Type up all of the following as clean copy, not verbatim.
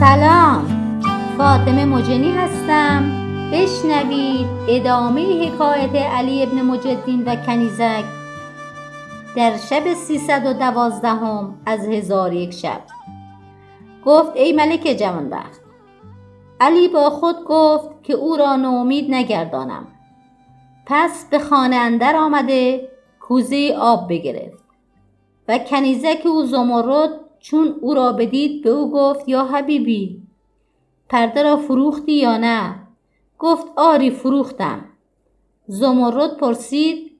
سلام، فاطمه مجنی هستم. بشنوید ادامه حکایت علی بن مجدالدین و کنیزک در شب 312 از 1001 شب. گفت ای ملک جوانبخت. علی با خود گفت که او را ناامید نگردانم. پس به خانه اندر آمده کوزه آب بگرفت و کنیزک او زمرد چون او را بدید به او گفت یا حبیبی، پرده را فروختی یا نه؟ گفت آری فروختم. زمرد پرسید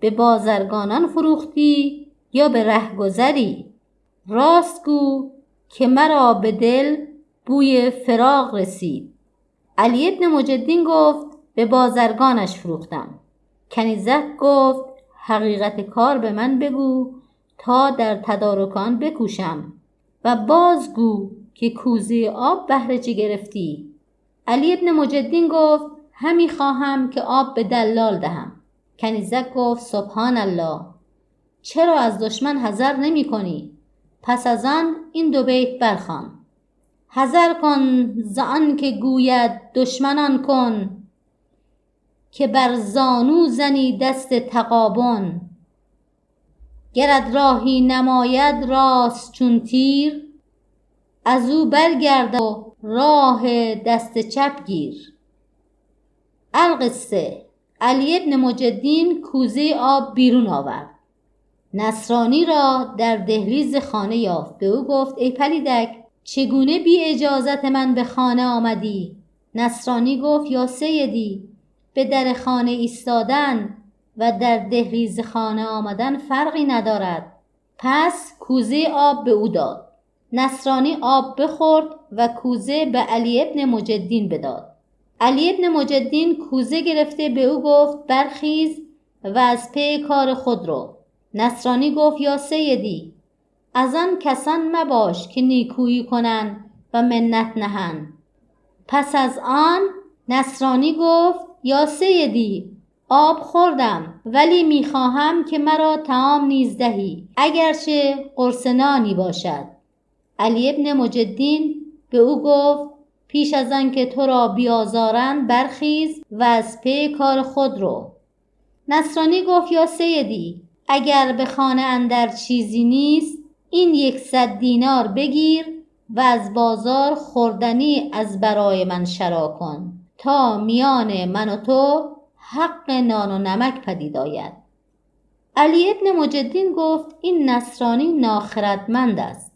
به بازرگانان فروختی یا به رهگذری؟ راست گو که مرا به دل بوی فراق رسید. علی بن مجدالدین گفت به بازرگانش فروختم. کنیزک گفت حقیقت کار به من بگو تا در تدارکان بکوشم و بازگو که کوزه آب بهره چه گرفتی. علی بن مجدالدین گفت همی خواهم که آب به دلال دهم. کنیزک گفت سبحان الله، چرا از دشمن حذر نمی کنی؟ پس از آن این دو بیت برخوان: حذر کن ز آن که گوید دشمنان کن، که بر زانو زنی دست تقابن. گرد راهی نماید راست چون تیر، از او برگرد و راه دست چپ گیر. القصه: علی بن مجدالدین کوزه آب بیرون آورد. نصرانی را در دهلیز خانه یافت. به او گفت ای پلیدک، چگونه بی اجازت من به خانه آمدی؟ نصرانی گفت یا سیدی، به در خانه ایستادن و در دهلیز خانه آمدن فرقی ندارد. پس کوزه آب به او داد. نصرانی آب بخورد و کوزه به علی بن مجدالدین بداد. علی بن مجدالدین کوزه گرفته به او گفت برخیز و از پی کار خود رو. نصرانی گفت یا سیدی، از آن کسان مباش که نیکویی کنن و منت نهن. پس از آن نصرانی گفت یا سیدی، آب خوردم ولی میخواهم که مرا طعام نیز دهی، اگرچه قرص نانی باشد. علی بن مجدالدین به او گفت پیش از آن که تو را بیازارند برخیز و از پی کار خود رو. نصرانی گفت یا سیدی، اگر به خانه اندر چیزی نیست این 100 دینار بگیر و از بازار خوردنی از برای من شرا کن تا میان من و تو حق نان و نمک پدید آید. علی بن مجدالدین گفت این نصرانی ناخردمند است.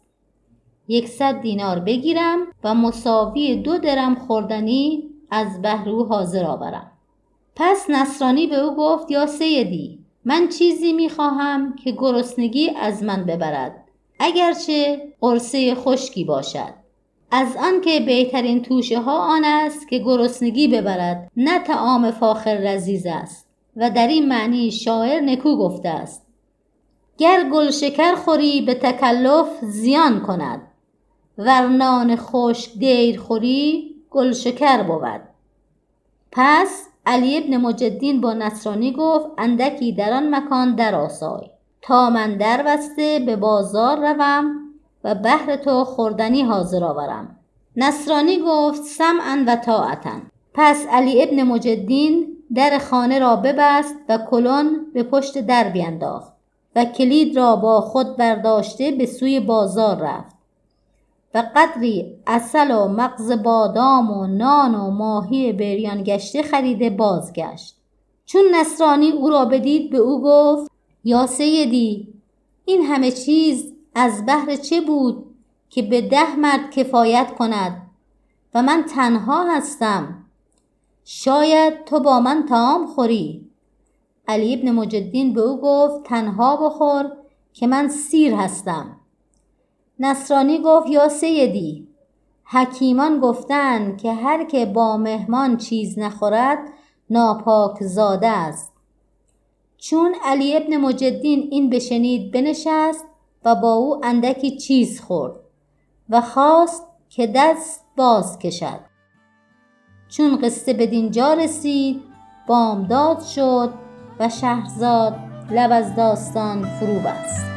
100 دینار بگیرم و مساوی 2 درم خوردنی از بهر او حاضر آورم. پس نصرانی به او گفت یا سیدی، من چیزی میخواهم که گرسنگی از من ببرد، اگرچه قرصه خشکی باشد، از آن که بهترین توشه ها آن است که گرسنگی ببرد، نه طعام فاخر لذیذ است. و در این معنی شاعر نکو گفته است: گر گل شکر خوری به تکلف زیان کند، ور نان خشک دیر خوری گل شکر بود. پس علی بن مجدالدین با نصرانی گفت اندکی در آن مکان در آسای تا من در وسته به بازار روم و بهر تو خوردنی حاضر آورم. نصرانی گفت سمعا و طاعتا. پس علی بن مجدالدین در خانه را ببست و کلون به پشت در بینداخت و کلید را با خود برداشته به سوی بازار رفت و قدری عسل و مغز بادام و نان و ماهی بریان گشته خریده بازگشت. چون نصرانی او را بدید به او گفت یا سیدی، این همه چیز از بهر چه بود که به 10 مرد کفایت کند و من تنها هستم؟ شاید تو با من طعام خوری. علی بن مجدالدین به او گفت تنها بخور که من سیر هستم. نصرانی گفت یا سیدی، حکیمان گفتند که هر که با مهمان چیز نخورد ناپاک زاده است. چون علی بن مجدالدین این بشنید بنشست و با او اندکی چیز خورد و خواست که دست باز کشد. چون قصه به دینجا رسید بامداد شد و شهرزاد لب از داستان فرو بست.